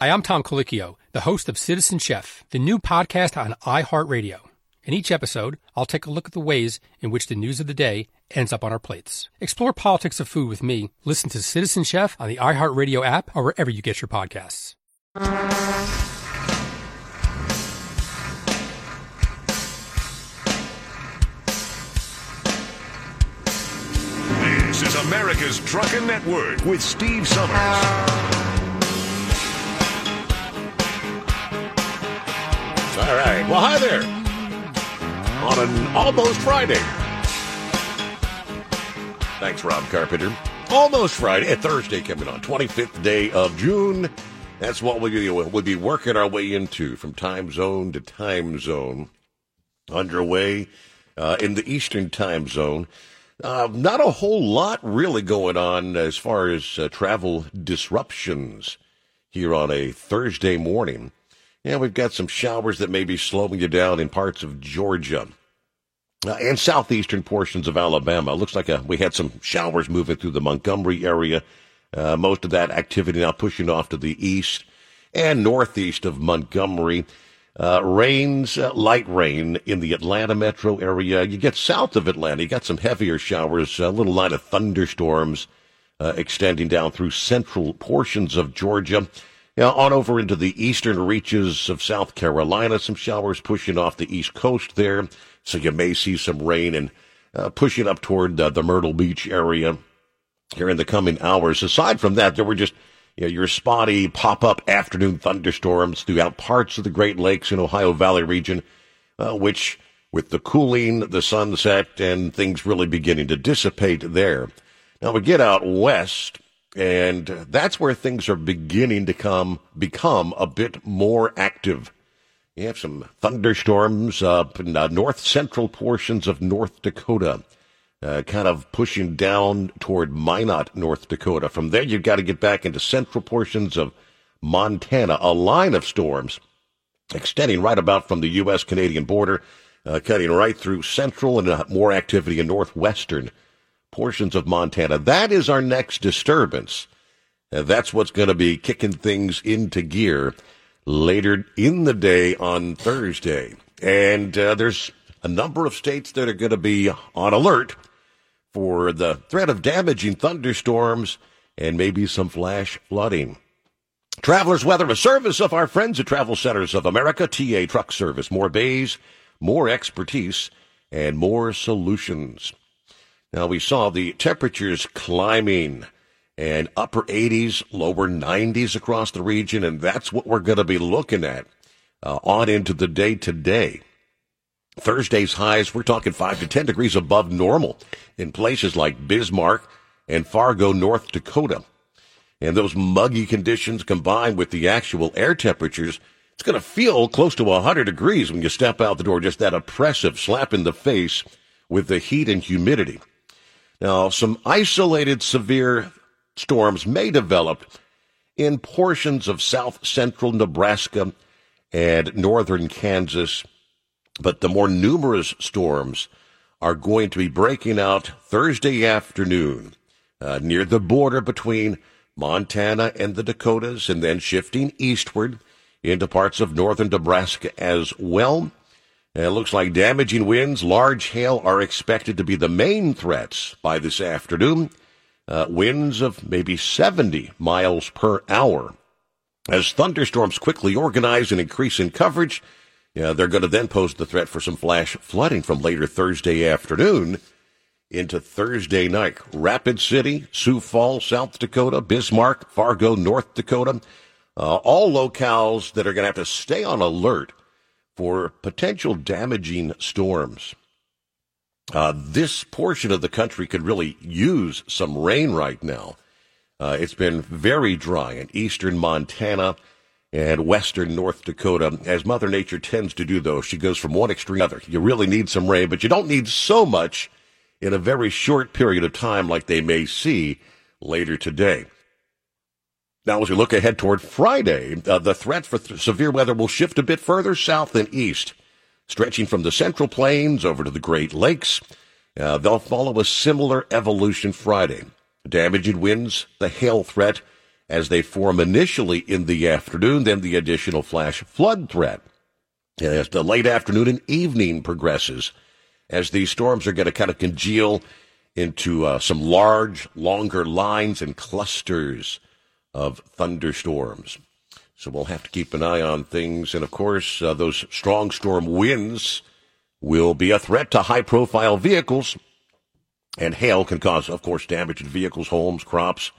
Hi, I'm Tom Colicchio, the host of Citizen Chef, the new podcast on iHeartRadio. In each episode, I'll take a look at the ways in which the news of the day ends up on our plates. Explore politics of food with me. Listen to Citizen Chef on the iHeartRadio app or wherever you get your podcasts. This is America's Truckin' Network with Steve Summers. All right. Well, hi there. On an almost Friday. Thanks, Rob Carpenter. Almost Friday. Thursday coming on. 25th day of June. That's what we'll do. We'll be working our way into from time zone to time zone. Underway in the Eastern time zone. Not a whole lot really going on as far as travel disruptions here on a Thursday morning. Yeah, we've got some showers that may be slowing you down in parts of Georgia and southeastern portions of Alabama. Looks like we had some showers moving through the Montgomery area. Most of that activity now pushing off to the east and northeast of Montgomery. Rains, light rain in the Atlanta metro area. You get south of Atlanta, you got some heavier showers, a little line of thunderstorms extending down through central portions of Georgia. Now, on over into the eastern reaches of South Carolina, some showers pushing off the east coast there, so you may see some rain and pushing up toward the Myrtle Beach area here in the coming hours. Aside from that, there were just your spotty pop-up afternoon thunderstorms throughout parts of the Great Lakes and Ohio Valley region, which, with the cooling, the sunset, and things really beginning to dissipate there. Now, we get out west, and that's where things are beginning to become a bit more active. You have some thunderstorms up in the north-central portions of North Dakota, kind of pushing down toward Minot, North Dakota. From there, you've got to get back into central portions of Montana, a line of storms extending right about from the U.S.-Canadian border, cutting right through central and more activity in northwestern portions of Montana. That is our next disturbance. That's what's going to be kicking things into gear later in the day on Thursday. And there's a number of states that are going to be on alert for the threat of damaging thunderstorms and maybe some flash flooding. Travelers Weather, a service of our friends at Travel Centers of America, TA Truck Service. More bays, more expertise, and more solutions. Now, we saw the temperatures climbing and upper 80s, lower 90s across the region, and that's what we're going to be looking at on into the day today. Thursday's highs, we're talking 5 to 10 degrees above normal in places like Bismarck and Fargo, North Dakota. And those muggy conditions combined with the actual air temperatures, it's going to feel close to 100 degrees when you step out the door, just that oppressive slap in the face with the heat and humidity. Now, some isolated severe storms may develop in portions of south-central Nebraska and northern Kansas, but the more numerous storms are going to be breaking out Thursday afternoon near the border between Montana and the Dakotas, and then shifting eastward into parts of northern Nebraska as well. And it looks like damaging winds, large hail are expected to be the main threats by this afternoon. Winds of maybe 70 miles per hour. As thunderstorms quickly organize and increase in coverage, they're going to then pose the threat for some flash flooding from later Thursday afternoon into Thursday night. Rapid City, Sioux Falls, South Dakota, Bismarck, Fargo, North Dakota, all locales that are going to have to stay on alert for potential damaging storms. This portion of the country could really use some rain right now. It's been very dry in eastern Montana and western North Dakota. As Mother Nature tends to do, though, she goes from one extreme to another. You really need some rain, but you don't need so much in a very short period of time like they may see later today. Now, as we look ahead toward Friday, the threat for severe weather will shift a bit further south and east, stretching from the Central Plains over to the Great Lakes. They'll follow a similar evolution Friday. Damaging winds, the hail threat, as they form initially in the afternoon, then the additional flash flood threat as the late afternoon and evening progresses, as these storms are going to kind of congeal into some large, longer lines and clusters of thunderstorms. So we'll have to keep an eye on things. And, of course, those strong storm winds will be a threat to high-profile vehicles. And hail can cause, of course, damage to vehicles, homes, crops.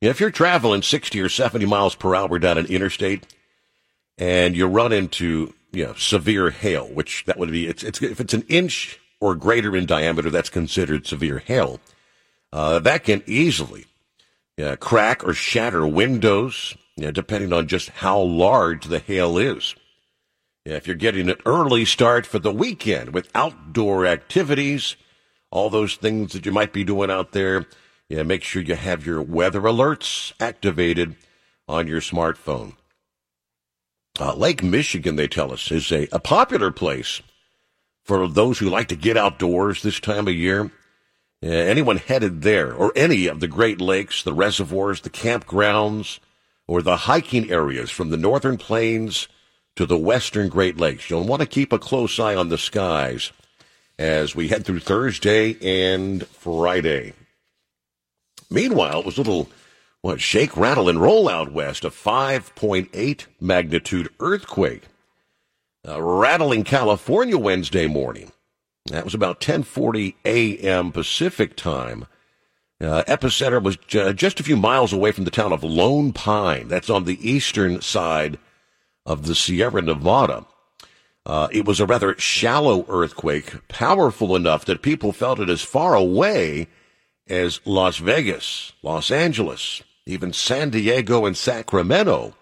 If you're traveling 60 or 70 miles per hour down an interstate and you run into severe hail, which that would be, if it's an inch or greater in diameter, that's considered severe hail. That can easily crack or shatter windows, depending on just how large the hail is. If you're getting an early start for the weekend with outdoor activities, all those things that you might be doing out there, make sure you have your weather alerts activated on your smartphone. Lake Michigan, they tell us, is a popular place for those who like to get outdoors this time of year. Anyone headed there or any of the Great Lakes, the reservoirs, the campgrounds, or the hiking areas from the northern plains to the western Great Lakes, you'll want to keep a close eye on the skies as we head through Thursday and Friday. Meanwhile, it was a little shake, rattle, and roll out west, a 5.8 magnitude earthquake rattling California Wednesday morning. That was about 10:40 a.m. Pacific time. Epicenter was just a few miles away from the town of Lone Pine. That's on the eastern side of the Sierra Nevada. It was a rather shallow earthquake, powerful enough that people felt it as far away as Las Vegas, Los Angeles, even San Diego and Sacramento,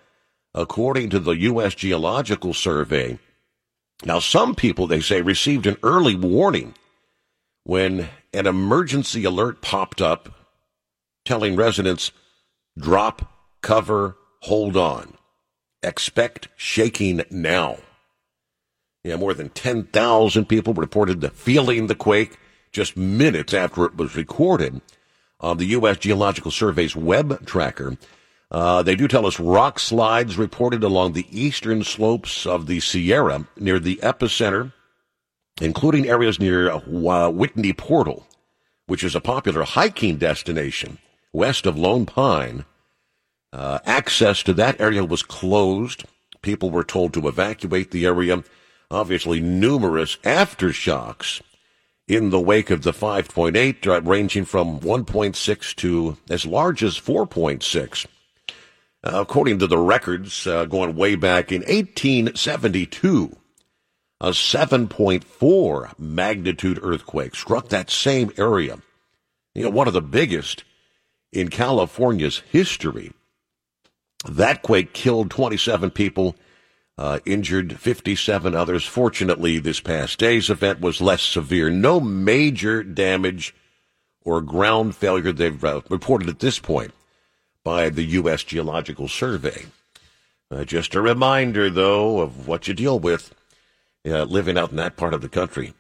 according to the U.S. Geological Survey. Now, some people, they say, received an early warning when an emergency alert popped up telling residents, drop, cover, hold on. Expect shaking now. More than 10,000 people reported feeling the quake just minutes after it was recorded on the U.S. Geological Survey's web tracker. They do tell us rock slides reported along the eastern slopes of the Sierra near the epicenter, including areas near Whitney Portal, which is a popular hiking destination west of Lone Pine. Access to that area was closed. People were told to evacuate the area. Obviously, numerous aftershocks in the wake of the 5.8, ranging from 1.6 to as large as 4.6. According to the records, going way back in 1872, a 7.4 magnitude earthquake struck that same area. One of the biggest in California's history. That quake killed 27 people, injured 57 others. Fortunately, this past day's event was less severe. No major damage or ground failure they've reported at this point by the U.S. Geological Survey. Just a reminder, though, of what you deal with living out in that part of the country.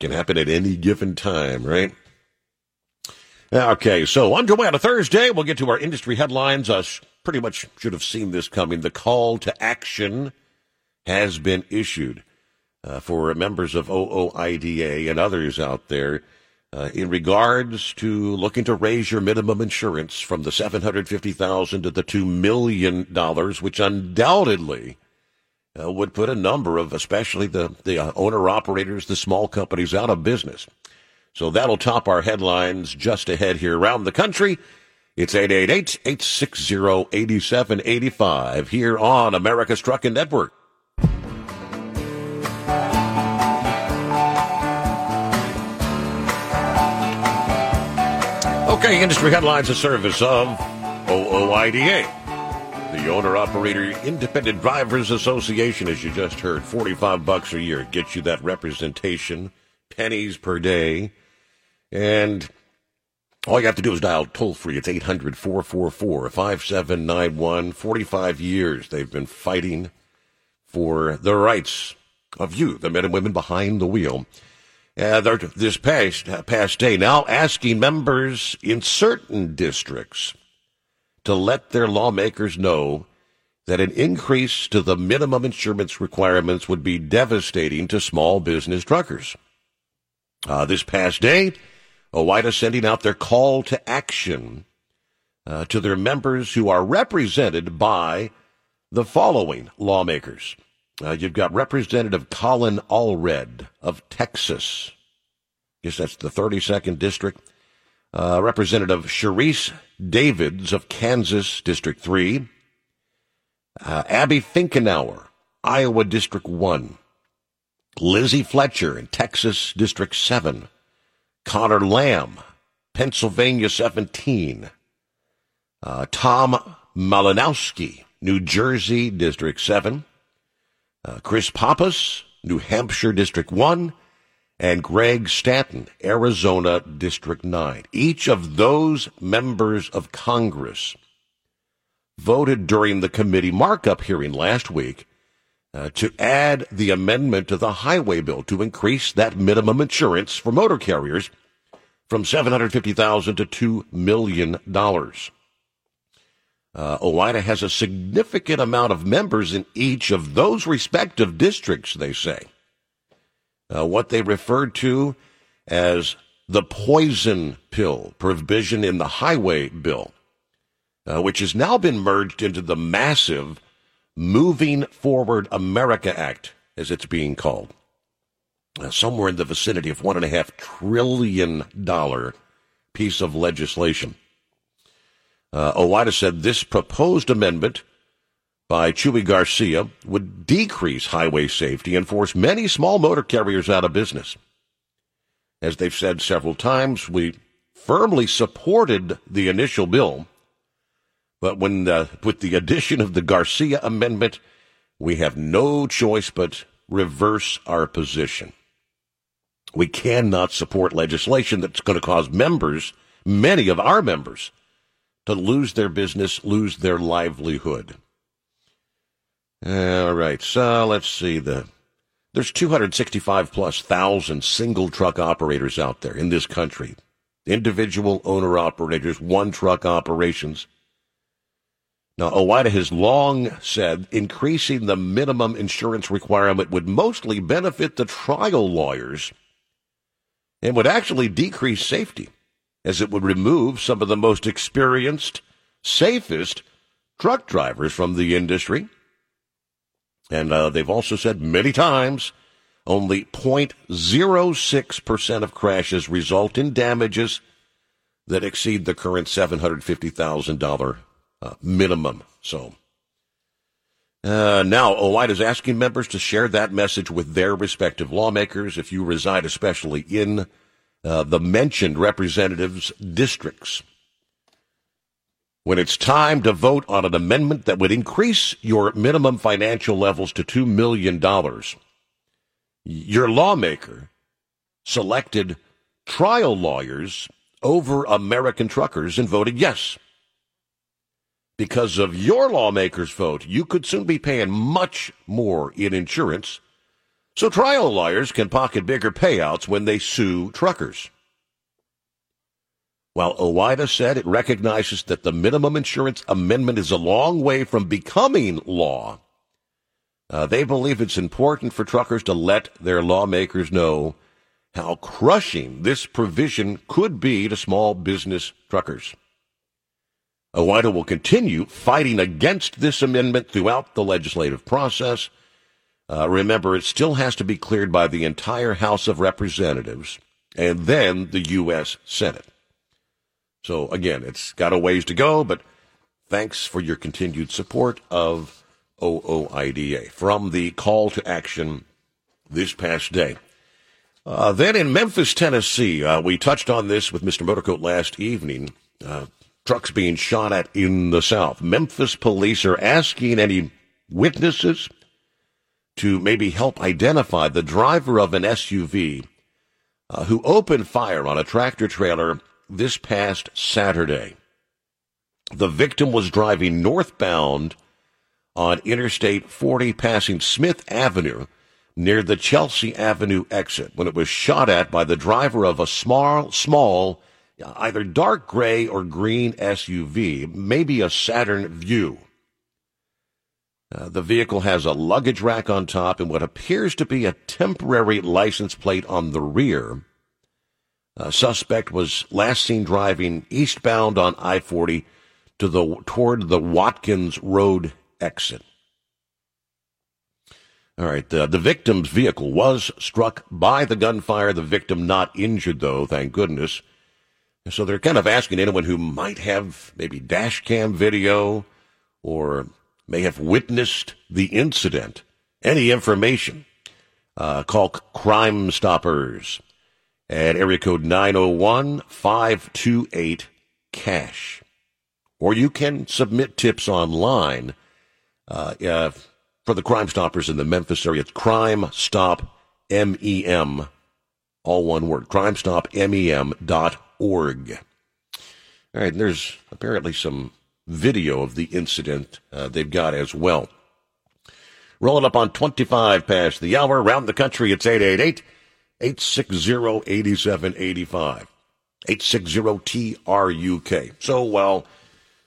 Can happen at any given time, right? Okay, so underway on a Thursday. We'll get to our industry headlines. Pretty much should have seen this coming. The call to action has been issued for members of OOIDA and others out there in regards to looking to raise your minimum insurance from the $750,000 to the $2 million, which undoubtedly would put a number of, especially the owner-operators, the small companies, out of business. So that'll top our headlines just ahead here around the country. It's 888-860-8785 here on America's Trucking Network. Okay, breaking industry headlines, a service of OOIDA, the Owner-Operator Independent Drivers Association, as you just heard. $45 a year gets you that representation, pennies per day. And all you have to do is dial toll-free. It's 800-444-5791. 45 years they've been fighting for the rights of you, the men and women behind the wheel. This past day now asking members in certain districts to let their lawmakers know that an increase to the minimum insurance requirements would be devastating to small business truckers. This past day, OOIDA sending out their call to action to their members who are represented by the following lawmakers. You've got Representative Colin Allred of Texas. I guess that's the 32nd District. Representative Sharice Davids of Kansas, District 3. Abby Finkenauer, Iowa, District 1. Lizzie Fletcher in Texas, District 7. Connor Lamb, Pennsylvania 17. Tom Malinowski, New Jersey, District 7. Chris Pappas, New Hampshire, District 1. And Greg Stanton, Arizona, District 9. Each of those members of Congress voted during the committee markup hearing last week to add the amendment to the highway bill to increase that minimum insurance for motor carriers from $750,000 to $2 million. OOIDA has a significant amount of members in each of those respective districts, they say. What they refer to as the poison pill provision in the highway bill, which has now been merged into the massive Moving Forward America Act, as it's being called, somewhere in the vicinity of $1.5 trillion piece of legislation. OOIDA said this proposed amendment by Chewy Garcia would decrease highway safety and force many small motor carriers out of business. As they've said several times, we firmly supported the initial bill. But with the addition of the Garcia amendment, we have no choice but reverse our position. We cannot support legislation that's going to cause members, many of our members, to lose their business, lose their livelihood. All right, so let's see. There's 265,000+ single truck operators out there in this country. Individual owner operators, one truck operations. Now, OOIDA has long said increasing the minimum insurance requirement would mostly benefit the trial lawyers and would actually decrease safety, as it would remove some of the most experienced, safest truck drivers from the industry. And they've also said many times only 0.06% of crashes result in damages that exceed the current $750,000 minimum. So now OOIDA is asking members to share that message with their respective lawmakers if you reside especially in the mentioned representatives' districts. When it's time to vote on an amendment that would increase your minimum financial levels to $2 million, your lawmaker selected trial lawyers over American truckers and voted yes. Because of your lawmaker's vote, you could soon be paying much more in insurance, so trial lawyers can pocket bigger payouts when they sue truckers. While OOIDA said it recognizes that the minimum insurance amendment is a long way from becoming law, they believe it's important for truckers to let their lawmakers know how crushing this provision could be to small business truckers. OOIDA will continue fighting against this amendment throughout the legislative process. Remember, it still has to be cleared by the entire House of Representatives and then the U.S. Senate. So, again, it's got a ways to go, but thanks for your continued support of OOIDA from the call to action this past day. Then in Memphis, Tennessee, we touched on this with Mr. Motorcoat last evening. trucks being shot at in the South. Memphis police are asking any witnesses to maybe help identify the driver of an SUV who opened fire on a tractor trailer this past Saturday. The victim was driving northbound on Interstate 40 passing Smith Avenue near the Chelsea Avenue exit when it was shot at by the driver of a small, either dark gray or green SUV, maybe a Saturn Vue. The vehicle has a luggage rack on top and what appears to be a temporary license plate on the rear. A suspect was last seen driving eastbound on I-40 toward the Watkins Road exit. All right, the victim's vehicle was struck by the gunfire. The victim not injured, though, thank goodness. So they're kind of asking anyone who might have maybe dash cam video or may have witnessed the incident, any information, call Crime Stoppers at area code 901-528-CASH. Or you can submit tips online for the Crime Stoppers in the Memphis area. It's Crime Stop MEM, all one word, crimestopmem.org. All right, and there's apparently some video of the incident they've got as well. Rolling up on 25 past the hour. Around the country, it's 888-860-8785. 860-TRUK. So, well,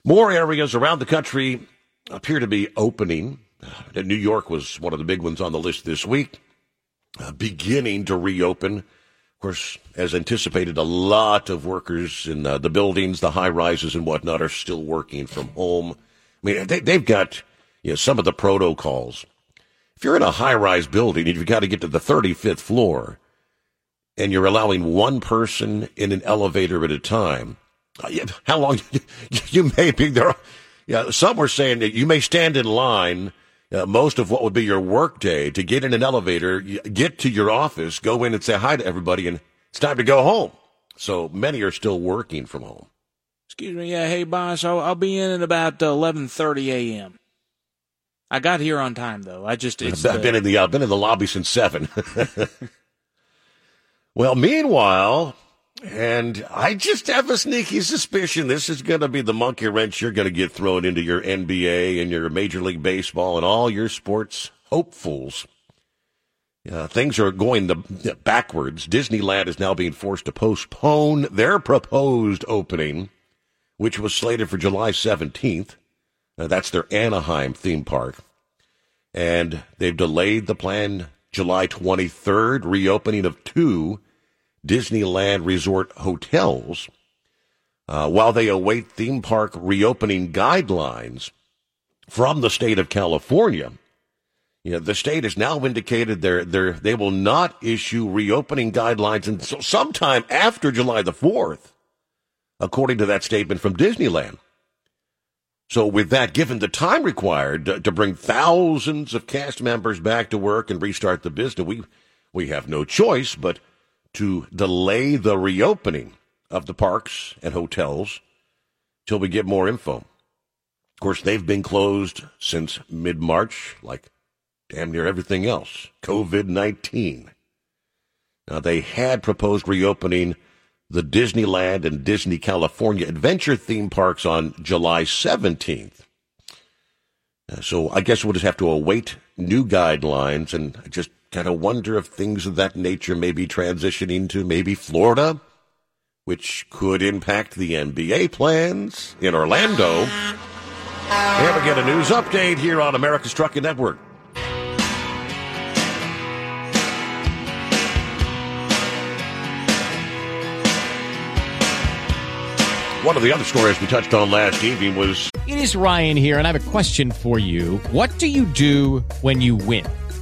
more areas around the country appear to be opening. New York was one of the big ones on the list this week, beginning to reopen. Of course, as anticipated, a lot of workers in the buildings, the high-rises and whatnot, are still working from home. I mean, they've got some of the protocols. If you're in a high-rise building and you've got to get to the 35th floor and you're allowing one person in an elevator at a time, how long you may be there? Yeah, some were saying that you may stand in line most of what would be your work day to get in an elevator, get to your office, go in and say hi to everybody, and it's time to go home. So many are still working from home. Excuse me. Yeah, hey, boss, I'll be in at about 11:30 a.m. I got here on time, though. I've been in the lobby since 7. Well, meanwhile, and I just have a sneaky suspicion this is going to be the monkey wrench you're going to get thrown into your NBA and your Major League Baseball and all your sports hopefuls. Things are going backwards. Disneyland is now being forced to postpone their proposed opening, which was slated for July 17th. That's their Anaheim theme park. And they've delayed the planned July 23rd reopening of two Disneyland Resort hotels while they await theme park reopening guidelines from the state of California. The state has now indicated they will not issue reopening guidelines until sometime after July the 4th, according to that statement from Disneyland. So with that, given the time required to bring thousands of cast members back to work and restart the business, we have no choice but to delay the reopening of the parks and hotels till we get more info. Of course, they've been closed since mid-March, like damn near everything else, COVID-19. Now, they had proposed reopening the Disneyland and Disney California Adventure theme parks on July 17th. So I guess we'll just have to await new guidelines, and just kind of wonder if things of that nature may be transitioning to maybe Florida, which could impact the NBA plans in Orlando. Here we get a news update here on America's Trucking Network. One of the other stories we touched on last evening was... It is Ryan here, and I have a question for you. What do you do when you win?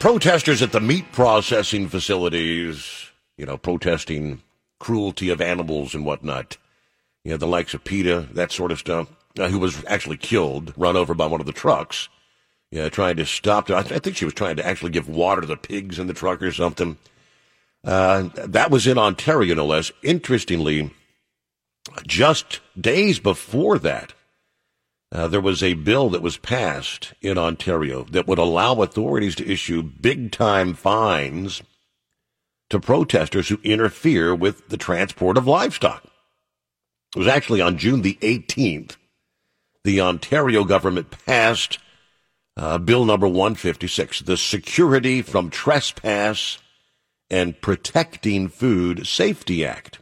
protesters at the meat processing facilities, protesting cruelty of animals and whatnot. The likes of PETA, that sort of stuff, who was actually killed, run over by one of the trucks, trying to stop. I think she was trying to actually give water to the pigs in the truck or something. That was in Ontario, no less. Interestingly, just days before that, there was a bill that was passed in Ontario that would allow authorities to issue big-time fines to protesters who interfere with the transport of livestock. It was actually on June the 18th, the Ontario government passed Bill number 156, the Security from Trespass and Protecting Food Safety Act,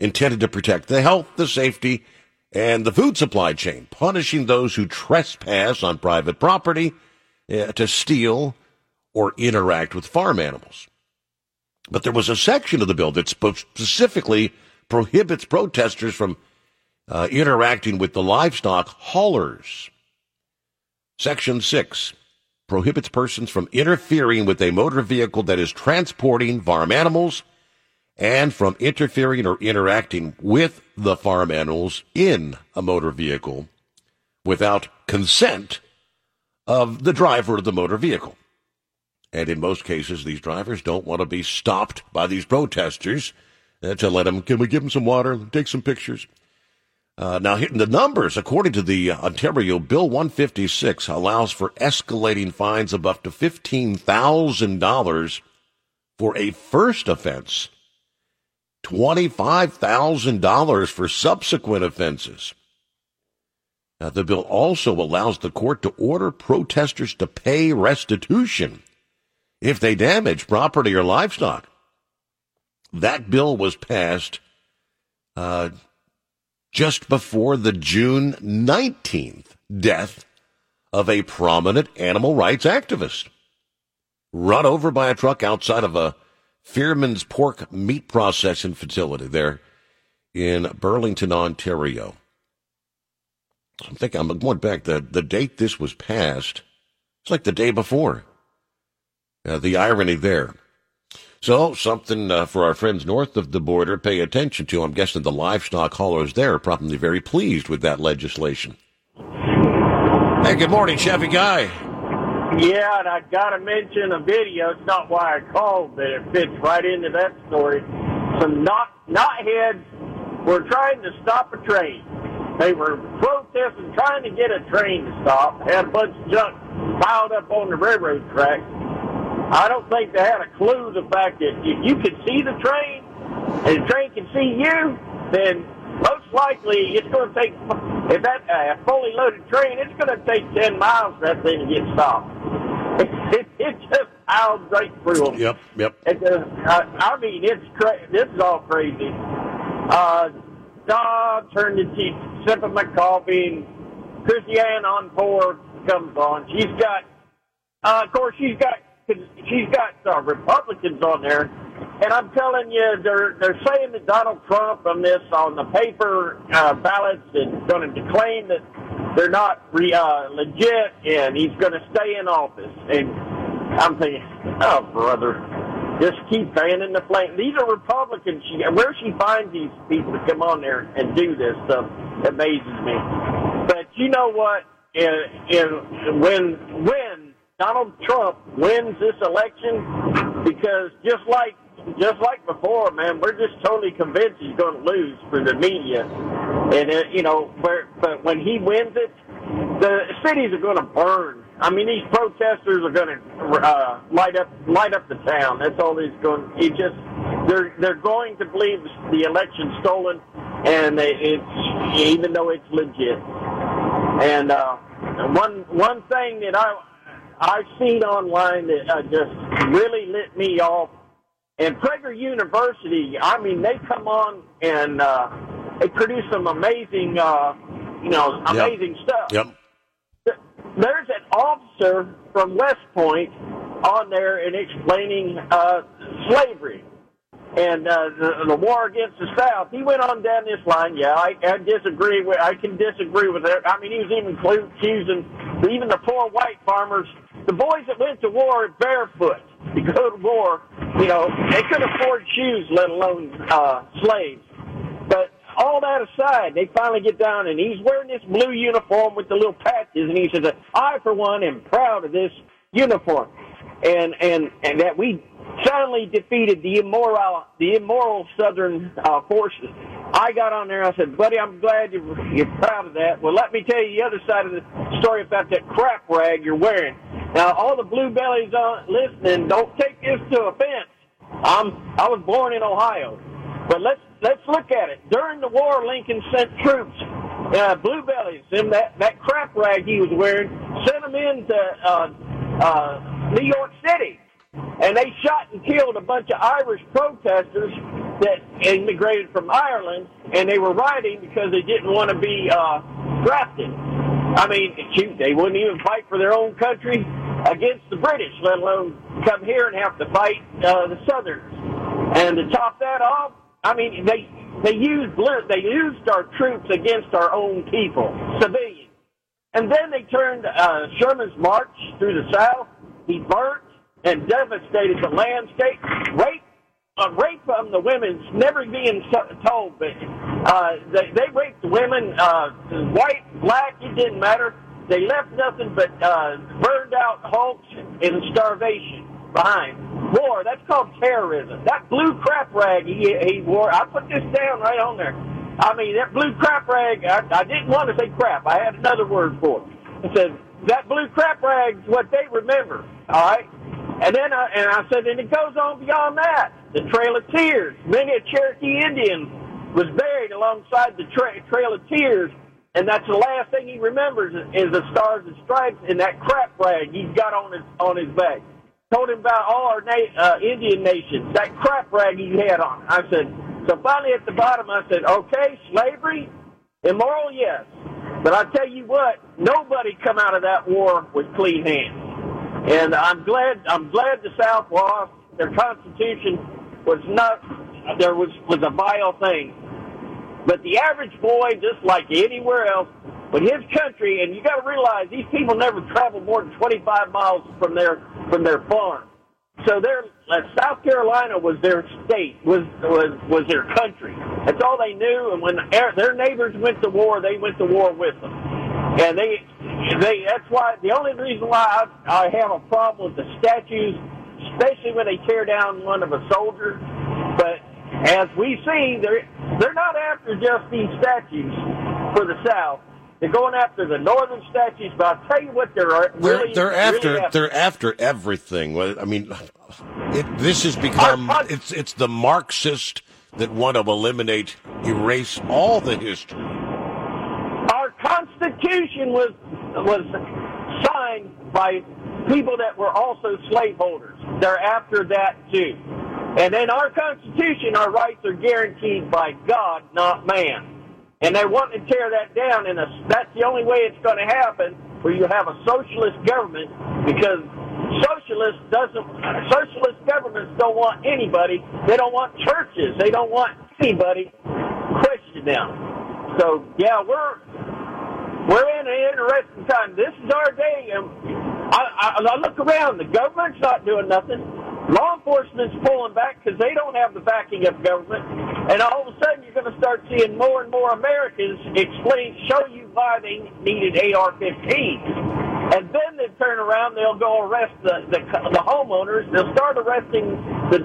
intended to protect the health, the safety, and the food supply chain, punishing those who trespass on private property to steal or interact with farm animals. But there was a section of the bill that specifically prohibits protesters from interacting with the livestock haulers. Section 6 prohibits persons from interfering with a motor vehicle that is transporting farm animals, and from interfering or interacting with the farm animals in a motor vehicle without consent of the driver of the motor vehicle. And in most cases, these drivers don't want to be stopped by these protesters to let them, can we give them some water, take some pictures? Now, hitting the numbers, according to the Ontario Bill 156, allows for escalating fines of up to $15,000 for a first offense, $25,000 for subsequent offenses. Now, the bill also allows the court to order protesters to pay restitution if they damage property or livestock. That bill was passed just before the June 19th death of a prominent animal rights activist, run over by a truck outside of a Fearman's pork meat processing facility there in Burlington, Ontario. I think I'm going back. The date this was passed, it's like the day before. The irony there. So something for our friends north of the border pay attention to. I'm guessing the livestock haulers there are probably very pleased with that legislation. Hey, good morning, Chevy Guy. Yeah, and I got to mention a video. It's not why I called, but it fits right into that story. Some knotheads were trying to stop a train. They were protesting, trying to get a train to stop. Had a bunch of junk piled up on the railroad tracks. I don't think they had a clue the fact that if you could see the train and the train can see you, then most likely it's going to take, if that fully loaded train, it's going to take 10 miles for that thing to get stopped. It just piled right through them. Yep. I mean, this is all crazy. Turned the cheap, sipping my coffee, and Christiane on board comes on. She's got Republicans on there. And I'm telling you, they're saying that Donald Trump on this, on the paper ballots, is going to claim that they're not legit, and he's going to stay in office. And I'm thinking, oh, brother, just keep fanning the flame. These are Republicans. Where she finds these people to come on there and do this stuff amazes me. But you know what? When Donald Trump wins this election, because just like before, man, we're just totally convinced he's going to lose for the media. And, but when he wins it, the cities are going to burn. I mean, these protesters are going to light up the town. That's all he's going to they're going to believe the election's stolen, and even though it's legit. And one thing that I've seen online that I just really lit me off. And Prager University, I mean, they come on and they produce some amazing, amazing stuff. Yep. There's an officer from West Point on there and explaining slavery and the war against the South. He went on down this line. Yeah, I can disagree with it. I mean, he was even accusing even the poor white farmers, the boys that went to war barefoot to go to war. You know, they couldn't afford shoes, let alone slaves. But all that aside, they finally get down, and he's wearing this blue uniform with the little patches, and he says, "I, for one, am proud of this uniform, and that we soundly defeated the immoral Southern forces." I got on there, and I said, "Buddy, I'm glad you're proud of that. Well, let me tell you the other side of the story about that crap rag you're wearing. Now, all the blue bellies listening, don't take this to offense. I was born in Ohio, but let's look at it. During the war, Lincoln sent troops, blue bellies, and that crap rag he was wearing, sent them into New York City, and they shot and killed a bunch of Irish protesters that immigrated from Ireland, and they were rioting because they didn't want to be drafted. I mean, shoot, they wouldn't even fight for their own country against the British, let alone come here and have to fight the Southerners. And to top that off, I mean, they used our troops against our own people, civilians. And then they turned Sherman's march through the South. He burnt and devastated the landscape. Rape on the women's never being told, but they raped women, white, black, it didn't matter. They left nothing but burned out hulks and starvation behind. War, that's called terrorism. That blue crap rag he wore, I put this down right on there. I mean, that blue crap rag, I didn't want to say crap. I had another word for it. I said, that blue crap rag's what they remember, all right? And then I said, and it goes on beyond that. The Trail of Tears. Many a Cherokee Indian was buried alongside the Trail of Tears, and that's the last thing he remembers is the Stars and Stripes and that crap rag he's got on his back. Told him about all our Indian nations, that crap rag he had on. I said, so finally at the bottom I said, okay, slavery, immoral, yes. But I tell you what, nobody come out of that war with clean hands. And I'm glad the South lost. Their Constitution was a vile thing. But the average boy, just like anywhere else, but his country, and you got to realize these people never travel more than 25 miles from their farm. So their South Carolina was their state, was their country. That's all they knew. And when their neighbors went to war, they went to war with them. And they that's why the only reason why I have a problem with the statues, especially when they tear down one of a soldier. But as we see, they're not after just these statues for the South. They're going after the northern statues. But I'll tell you what, they're after everything. I mean, this has become it's the Marxists that want to eliminate, erase all the history. Our Constitution was signed by people that were also slaveholders. They're after that, too. And in our Constitution, our rights are guaranteed by God, not man. And they want to tear that down, and that's the only way it's going to happen, where you have a socialist government, because socialist governments don't want anybody. They don't want churches. They don't want anybody to question them. So, yeah, we're in an interesting time. This is our day, and I look around. The government's not doing nothing. Law enforcement's pulling back because they don't have the backing of government. And all of a sudden, you're going to start seeing more and more Americans show you why they needed AR-15s. And then they turn around, they'll go arrest the homeowners. They'll start arresting the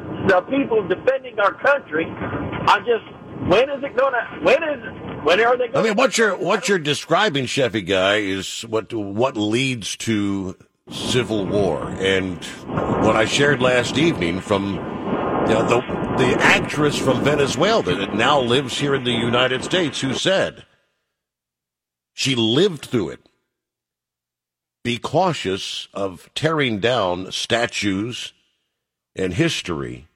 people defending our country. When are they going to? I mean, what you're describing, Chefy Guy, is what leads to civil war. And what I shared last evening from the actress from Venezuela that now lives here in the United States, who said she lived through it. Be cautious of tearing down statues and history,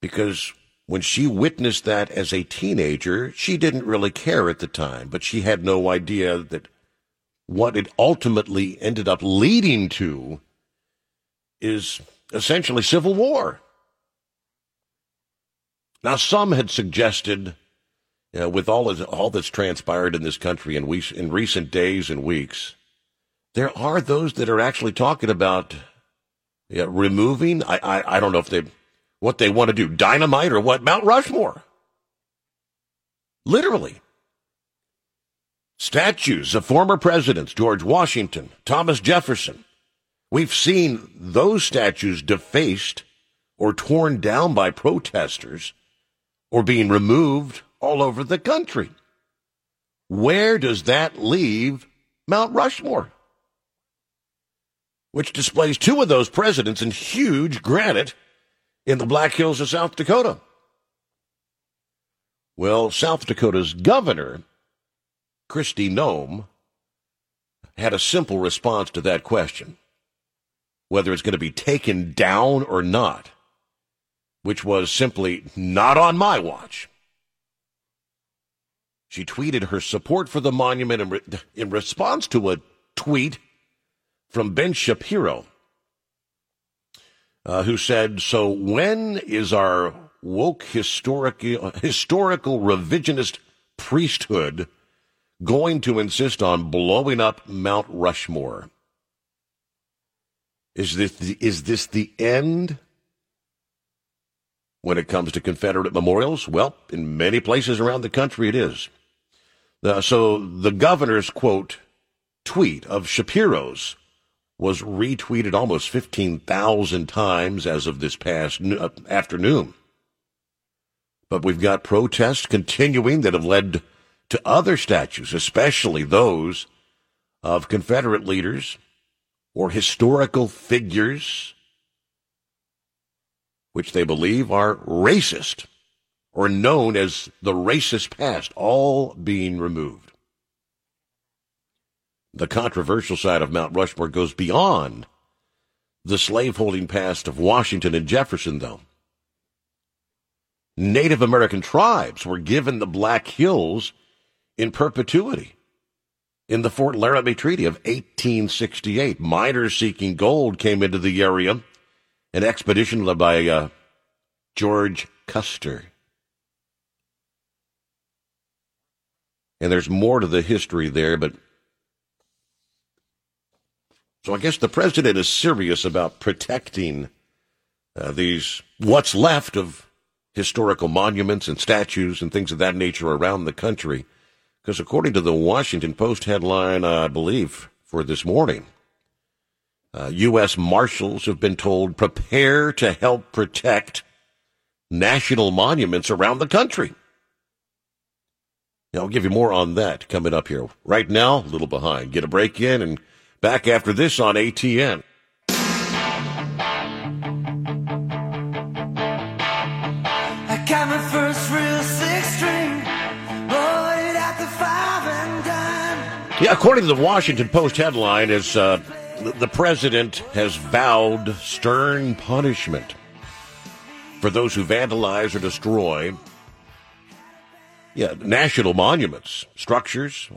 because when she witnessed that as a teenager, she didn't really care at the time, but she had no idea that what it ultimately ended up leading to is essentially civil war. Now, some had suggested, with all that's transpired in this country in recent days and weeks, there are those that are actually talking about removing, I don't know if they, what they want to do, dynamite or what, Mount Rushmore. Literally. Statues of former presidents, George Washington, Thomas Jefferson. We've seen those statues defaced or torn down by protesters or being removed all over the country. Where does that leave Mount Rushmore, which displays two of those presidents in huge granite in the Black Hills of South Dakota? Well, South Dakota's governor, Christy Noem, had a simple response to that question, whether it's going to be taken down or not, which was simply, not on my watch. She tweeted her support for the monument in response to a tweet from Ben Shapiro, who said, "So when is our woke historical revisionist priesthood going to insist on blowing up Mount Rushmore? Is this the end when it comes to Confederate memorials?" Well, in many places around the country it is. So the governor's, quote, tweet of Shapiro's was retweeted almost 15,000 times as of this past afternoon. But we've got protests continuing that have led to other statues, especially those of Confederate leaders or historical figures, which they believe are racist or known as the racist past, all being removed. The controversial side of Mount Rushmore goes beyond the slaveholding past of Washington and Jefferson, though. Native American tribes were given the Black Hills in perpetuity in the Fort Laramie Treaty of 1868. Miners seeking gold came into the area, an expedition led by George Custer. And there's more to the history there, but so I guess the president is serious about protecting these, what's left of historical monuments and statues and things of that nature around the country. Because according to the Washington Post headline, I believe, for this morning, U.S. Marshals have been told, prepare to help protect national monuments around the country. Now, I'll give you more on that coming up here. Right now, a little behind. Get a break in and back after this on ATN. I got my first real six-string. Yeah, according to the Washington Post headline, is the president has vowed stern punishment for those who vandalize or destroy national monuments, structures,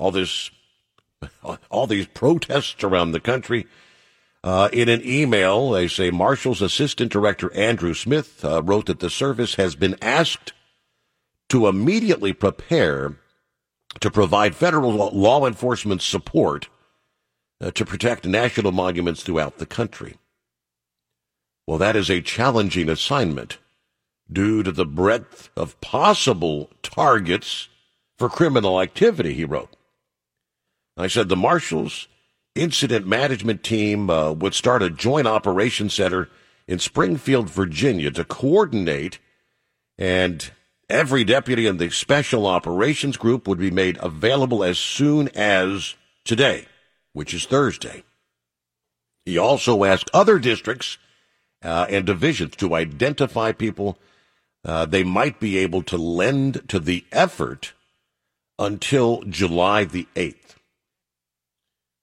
all these protests around the country. In an email, they say Marshals Assistant Director Andrew Smith wrote that the service has been asked to immediately prepare to provide federal law enforcement support to protect national monuments throughout the country. Well, that is a challenging assignment due to the breadth of possible targets for criminal activity, he wrote. I said the Marshals Incident Management Team would start a joint operations center in Springfield, Virginia, to coordinate, and every deputy in the Special Operations Group would be made available as soon as today, which is Thursday. He also asked other districts and divisions to identify people they might be able to lend to the effort until July the 8th.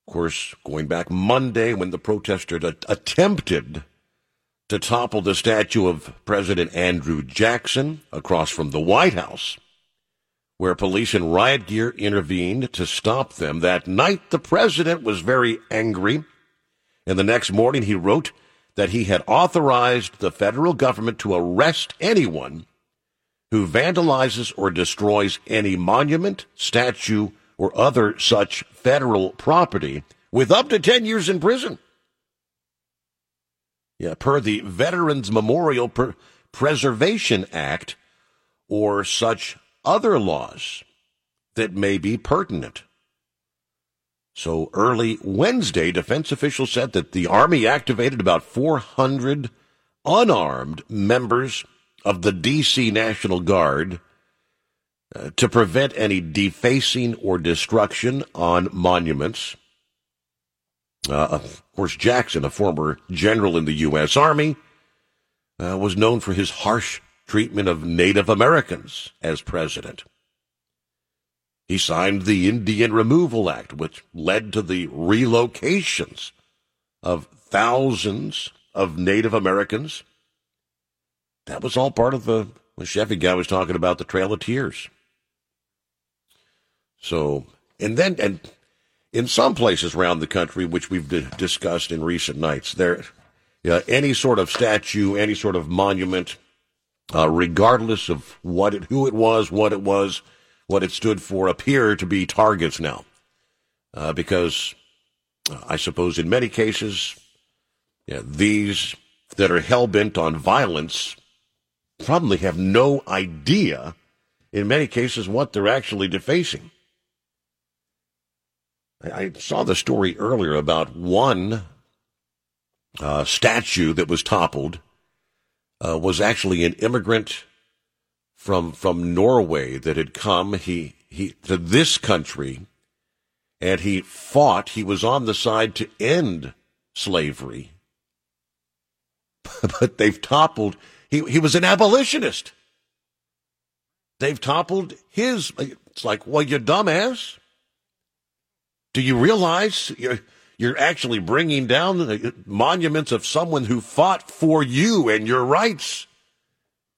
Of course, going back Monday when the protesters attempted to topple the statue of President Andrew Jackson across from the White House, where police in riot gear intervened to stop them. That night, the president was very angry, and the next morning he wrote that he had authorized the federal government to arrest anyone who vandalizes or destroys any monument, statue, or other such federal property with up to 10 years in prison. Yeah, per the Veterans Memorial Preservation Act or such other laws that may be pertinent. So early Wednesday, defense officials said that the Army activated about 400 unarmed members of the D.C. National Guard to prevent any defacing or destruction on monuments. Of course, Jackson, a former general in the U.S. Army, was known for his harsh treatment of Native Americans as president. He signed the Indian Removal Act, which led to the relocations of thousands of Native Americans. That was all part of the Chevy guy was talking about, the Trail of Tears. So, and in some places around the country, which we've discussed in recent nights, there, any sort of statue, any sort of monument, regardless of who it was, what it stood for, appear to be targets now, because I suppose in many cases, these that are hell-bent on violence probably have no idea, in many cases, what they're actually defacing. I saw the story earlier about one statue that was toppled was actually an immigrant from Norway that had come to this country, and he fought. He was on the side to end slavery, but they've toppled. He was an abolitionist. They've toppled his. It's like, well, you dumbass. Do you realize you're actually bringing down the monuments of someone who fought for you and your rights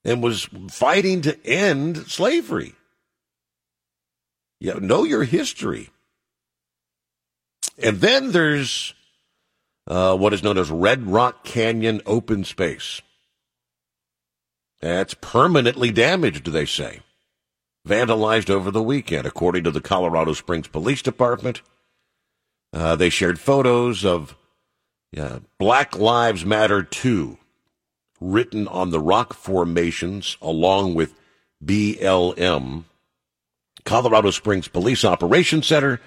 and was fighting to end slavery? You know your history. And then there's what is known as Red Rock Canyon open space. That's permanently damaged, they say. Vandalized over the weekend, according to the Colorado Springs Police Department. They shared photos of Black Lives Matter 2 written on the rock formations along with BLM. Colorado Springs Police Operations Center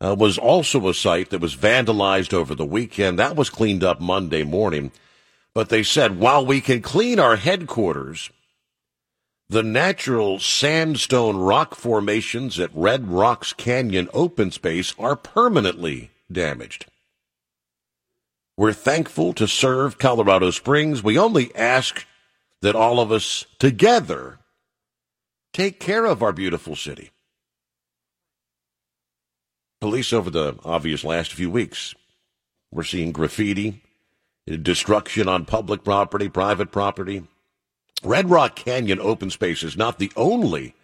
was also a site that was vandalized over the weekend. That was cleaned up Monday morning. But they said, while we can clean our headquarters, the natural sandstone rock formations at Red Rocks Canyon open space are permanently damaged. We're thankful to serve Colorado Springs. We only ask that all of us together take care of our beautiful city. Police over the obvious last few weeks, we're seeing graffiti, destruction on public property, private property. Red Rock Canyon open space is not the only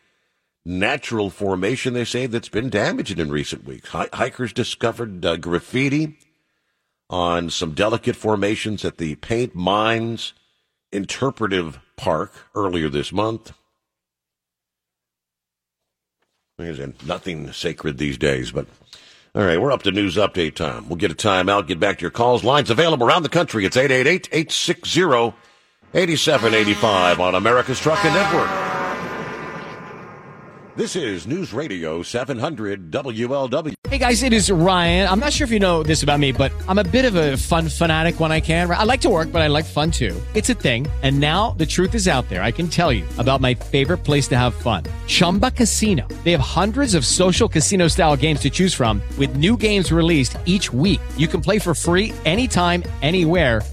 natural formation, they say, that's been damaged in recent weeks. Hikers discovered graffiti on some delicate formations at the Paint Mines Interpretive Park earlier this month. Nothing sacred these days, but... All right, we're up to news update time. We'll get a timeout, get back to your calls. Lines available around the country. It's 888-860-8785 on America's Trucking Network. This is News Radio 700 WLW. Hey, guys, it is Ryan. I'm not sure if you know this about me, but I'm a bit of a fun fanatic when I can. I like to work, but I like fun, too. It's a thing. And now the truth is out there. I can tell you about my favorite place to have fun, Chumba Casino. They have hundreds of social casino-style games to choose from with new games released each week. You can play for free anytime, anywhere,